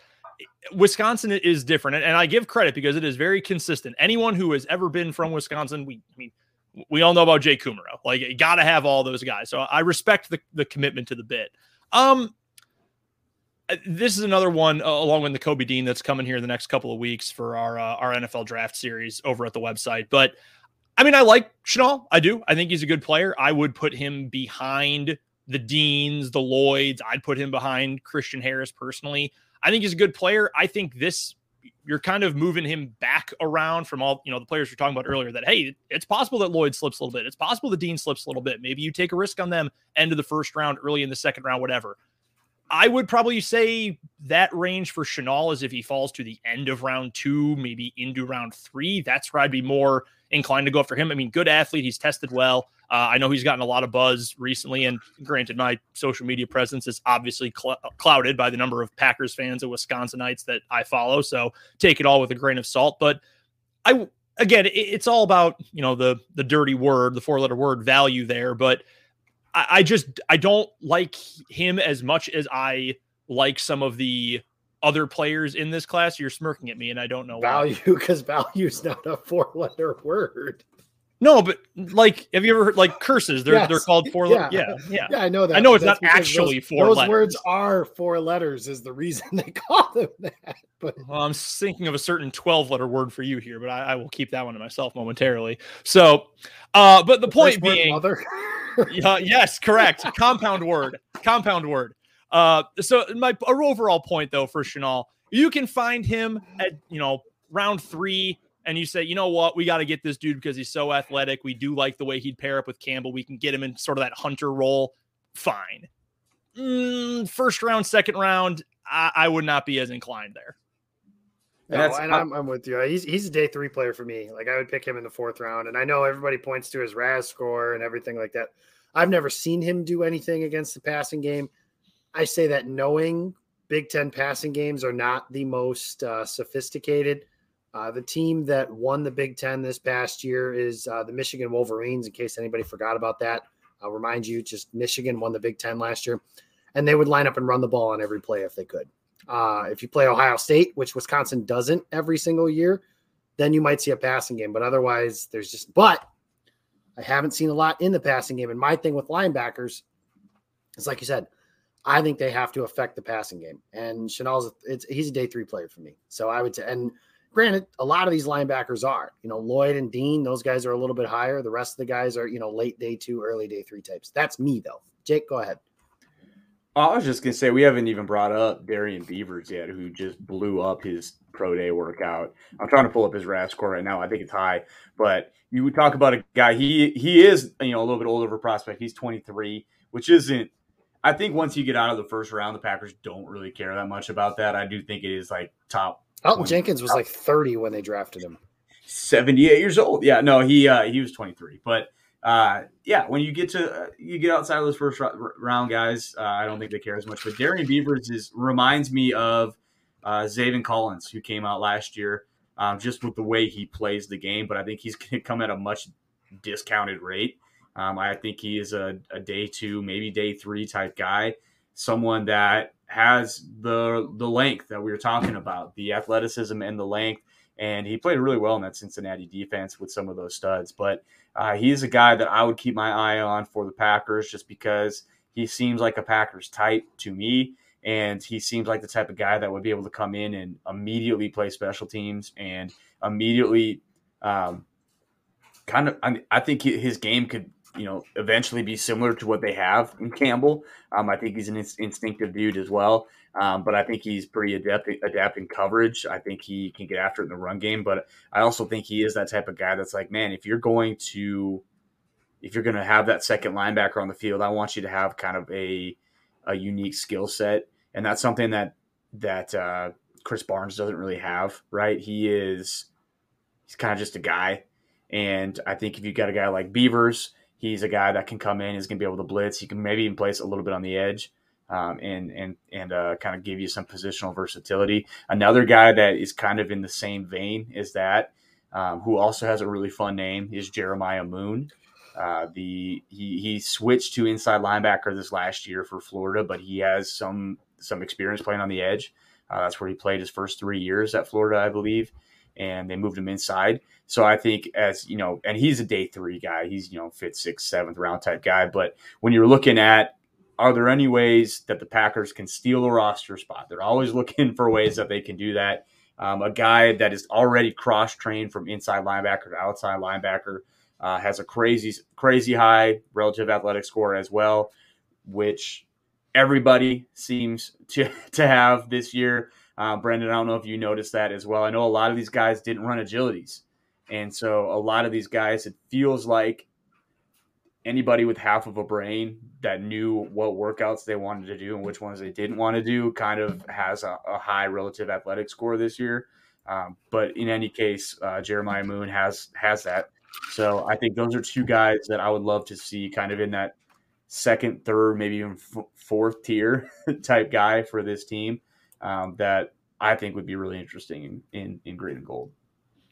Wisconsin is different. And, and I give credit because it is very consistent. Anyone who has ever been from Wisconsin, we, I mean, we all know about Jay Kummerow. Like, you got to have all those guys. So I respect the, the commitment to the bit. Um, This is another one uh, along with Nakobe Dean that's coming here the next couple of weeks for our uh, our N F L draft series over at the website. But I mean, I like Chenal. I do. I think he's a good player. I would put him behind the Deans, the Lloyds. I'd put him behind Christian Harris personally. I think he's a good player. I think this, you're kind of moving him back around from all, you know, the players you're talking about earlier that, hey, it's possible that Lloyd slips a little bit. It's possible the Dean slips a little bit. Maybe you take a risk on them end of the first round, early in the second round, whatever. I would probably say that range for Chenal is if he falls to the end of round two, maybe into round three. That's where I'd be more inclined to go after him. I mean, good athlete. He's tested well. Uh, I know he's gotten a lot of buzz recently. And granted, my social media presence is obviously cl- clouded by the number of Packers fans and Wisconsinites that I follow. So take it all with a grain of salt. But I, again, it, it's all about, you know, the, the dirty word, the four letter word value there. But I just, I don't like him as much as I like some of the other players in this class. You're smirking at me and I don't know value, why. Value, because value's not a four-letter word. No, but like, have you ever heard, like, curses? They're yes. they're called four-letter. Yeah. Yeah, yeah, yeah, I know that. I know it's That's not actually those, four those letters. Those words are four letters is the reason they call them that. But well, I'm thinking of a certain twelve-letter word for you here, but I, I will keep that one to myself momentarily. So, uh, but the, the point being... Mother? Uh, yes, correct. Compound word. Compound word. Uh, so my our overall point, though, for Chenal, you can find him at, you know, round three, and you say, you know what, we got to get this dude because he's so athletic. We do like the way he'd pair up with Campbell. We can get him in sort of that hunter role. Fine. Mm, first round, second round, I, I would not be as inclined there. No, and I'm, I'm with you. He's he's a day three player for me. Like, I would pick him in the fourth round. And I know everybody points to his R A S score and everything like that. I've never seen him do anything against the passing game. I say that knowing Big Ten passing games are not the most uh, sophisticated. Uh, the team that won the Big Ten this past year is uh, the Michigan Wolverines, in case anybody forgot about that. I'll remind you, just Michigan won the Big Ten last year. And they would line up and run the ball on every play if they could. Uh, if you play Ohio State, which Wisconsin doesn't every single year, then you might see a passing game. But otherwise, there's just – but I haven't seen a lot in the passing game. And my thing with linebackers is, like you said, I think they have to affect the passing game. And Chenal's – it's he's a day three player for me. So I would – and granted, a lot of these linebackers are. You know, Lloyd and Dean, those guys are a little bit higher. The rest of the guys are, you know, late day two, early day three types. That's me, though. Jake, go ahead. I was just going to say, we haven't even brought up Darian Beavers yet, who just blew up his pro day workout. I'm trying to pull up his R A S score right now. I think it's high. But you would talk about a guy, he he is, you know, a little bit older of a prospect. He's twenty-three, which isn't – I think once you get out of the first round, the Packers don't really care that much about that. I do think it is, like, top – Elton Jenkins was, like, thirty when they drafted him. seventy-eight years old. Yeah, no, he uh, he was twenty-three. But – Uh, yeah, when you get to uh, you get outside of those first round guys, uh, I don't think they care as much. But Darian Beavers is reminds me of uh, Zaven Collins, who came out last year, um, just with the way he plays the game. But I think he's going to come at a much discounted rate. Um, I think he is a, a day two, maybe day three type guy, someone that has the the length that we were talking about, the athleticism and the length. And he played really well in that Cincinnati defense with some of those studs. But uh, he's a guy that I would keep my eye on for the Packers just because he seems like a Packers type to me. And he seems like the type of guy that would be able to come in and immediately play special teams and immediately um, kind of I mean, I think his game could, you know, eventually be similar to what they have in Campbell. Um, I think he's an inst- instinctive dude as well. Um, but I think he's pretty adept, adept in coverage. I think he can get after it in the run game. But I also think he is that type of guy that's like, man, if you're going to if you're going to have that second linebacker on the field, I want you to have kind of a a unique skill set. And that's something that that uh, Krys Barnes doesn't really have, right? He is he's kind of just a guy. And I think if you've got a guy like Beavers, he's a guy that can come in, he's going to be able to blitz. He can maybe even place a little bit on the edge um, and and and uh, kind of give you some positional versatility. Another guy that is kind of in the same vein as that, um, who also has a really fun name, is Jeremiah Moon. Uh, the he, he switched to inside linebacker this last year for Florida, but he has some some experience playing on the edge. Uh, that's where he played his first three years at Florida, I believe, and they moved him inside. So I think as, you know, and he's a day three guy. He's, you know, fifth, sixth, seventh round type guy. But when you're looking at, are there any ways that the Packers can steal a roster spot? They're always looking for ways that they can do that. Um, a guy that is already cross-trained from inside linebacker to outside linebacker, uh, has a crazy, crazy high relative athletic score as well, which everybody seems to, to have this year. Uh, Brendan, I don't know if you noticed that as well. I know a lot of these guys didn't run agilities. And so a lot of these guys, it feels like anybody with half of a brain that knew what workouts they wanted to do and which ones they didn't want to do kind of has a, a high relative athletic score this year. Um, but in any case, uh, Jeremiah Moon has has that. So I think those are two guys that I would love to see kind of in that second, third, maybe even f- fourth tier type guy for this team um, that I think would be really interesting in, in, in green and gold.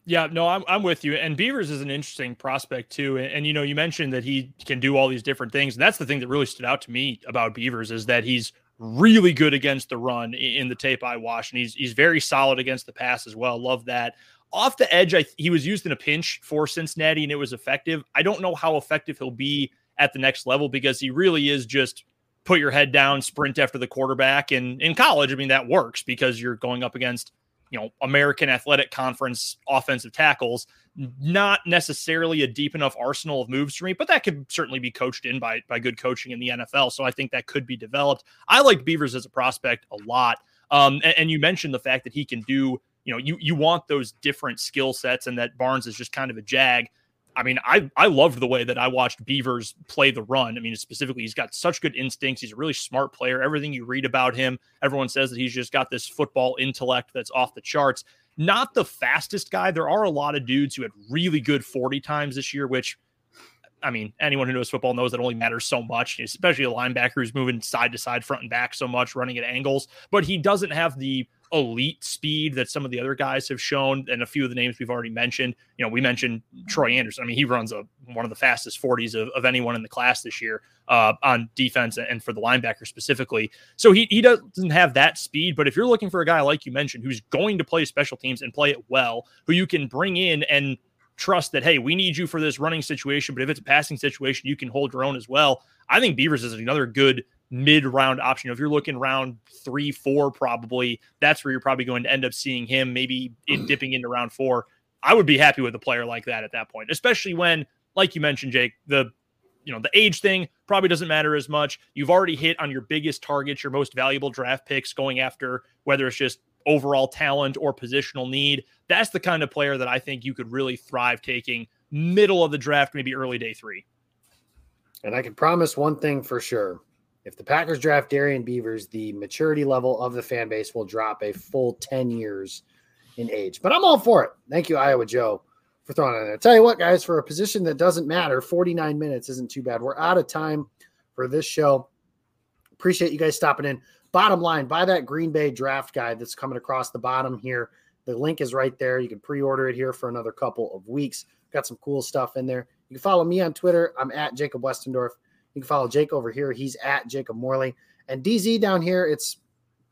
Yeah, no, I'm I'm with you. And Beavers is an interesting prospect too. And, and, you know, you mentioned that he can do all these different things. And that's the thing that really stood out to me about Beavers is that he's really good against the run in the tape I watched. And he's, he's very solid against the pass as well. Love that. Off the edge, I, he was used in a pinch for Cincinnati and it was effective. I don't know how effective he'll be at the next level because he really is just put your head down, sprint after the quarterback. And in college, I mean, that works because you're going up against, you know, American Athletic Conference offensive tackles, not necessarily a deep enough arsenal of moves for me, but that could certainly be coached in by, by good coaching in the N F L. So I think that could be developed. I like Beavers as a prospect a lot. Um, and, and you mentioned the fact that he can do, you know, you, you want those different skill sets and that Barnes is just kind of a jag. I mean, I, I loved the way that I watched Beavers play the run. I mean, specifically, he's got such good instincts. He's a really smart player. Everything you read about him, everyone says that he's just got this football intellect that's off the charts. Not the fastest guy. There are a lot of dudes who had really good forty times this year, which, I mean, anyone who knows football knows that only matters so much, especially a linebacker who's moving side to side, front and back so much, running at angles. But he doesn't have the elite speed that some of the other guys have shown, and a few of the names we've already mentioned. You know, we mentioned Troy Anderson. I mean, he runs a, one of the fastest forties of, of anyone in the class this year uh, on defense and for the linebacker specifically. So he he doesn't have that speed, but if you're looking for a guy, like you mentioned, who's going to play special teams and play it well, who you can bring in and trust that, hey, we need you for this running situation, but if it's a passing situation, you can hold your own as well. I think Beavers is another good mid-round option. If you're looking round three, four, probably that's where you're probably going to end up seeing him, maybe in dipping into round four. I would be happy with a player like that at that point, especially when, like you mentioned, Jake, the, you know, the age thing probably doesn't matter as much. You've already hit on your biggest targets, your most valuable draft picks, going after whether it's just overall talent or positional need. That's the kind of player that I think you could really thrive taking middle of the draft, maybe early day three. And I can promise one thing for sure. If the Packers draft Darian Beavers, the maturity level of the fan base will drop a full ten years in age. But I'm all for it. Thank you, Iowa Joe, for throwing it in there. Tell you what, guys, for a position that doesn't matter, forty-nine minutes isn't too bad. We're out of time for this show. Appreciate you guys stopping in. Bottom line, buy that Green Bay draft guide that's coming across the bottom here. The link is right there. You can pre-order it here for another couple of weeks. Got some cool stuff in there. You can follow me on Twitter. I'm at Jacob Westendorf. You can follow Jake over here. He's at Jacob Morley. And D Z down here, it's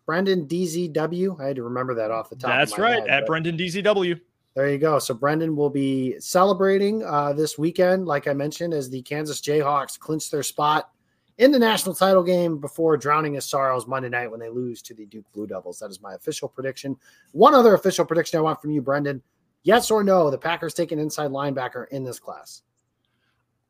Brendan D Z W. I had to remember that off the top That's of my right, head, at Brendan D Z W. There you go. So Brendan will be celebrating uh, this weekend, like I mentioned, as the Kansas Jayhawks clinch their spot in the national title game before drowning his sorrows Monday night when they lose to the Duke Blue Devils. That is my official prediction. One other official prediction I want from you, Brendan. Yes or no, the Packers take an inside linebacker in this class?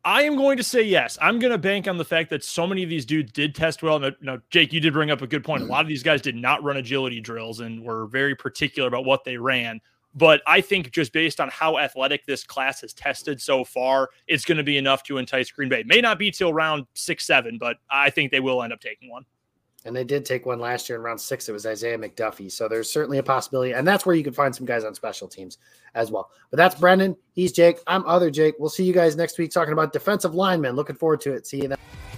I am going to say yes. I'm going to bank on the fact that so many of these dudes did test well. Now, now, Jake, you did bring up a good point. A lot of these guys did not run agility drills and were very particular about what they ran. But I think just based on how athletic this class has tested so far, it's going to be enough to entice Green Bay. May not be till round six, seven, but I think they will end up taking one. And they did take one last year in round six. It was Isaiah McDuffie. So there's certainly a possibility. And that's where you can find some guys on special teams as well. But that's Brendan. He's Jake. I'm other Jake. We'll see you guys next week talking about defensive linemen. Looking forward to it. See you then.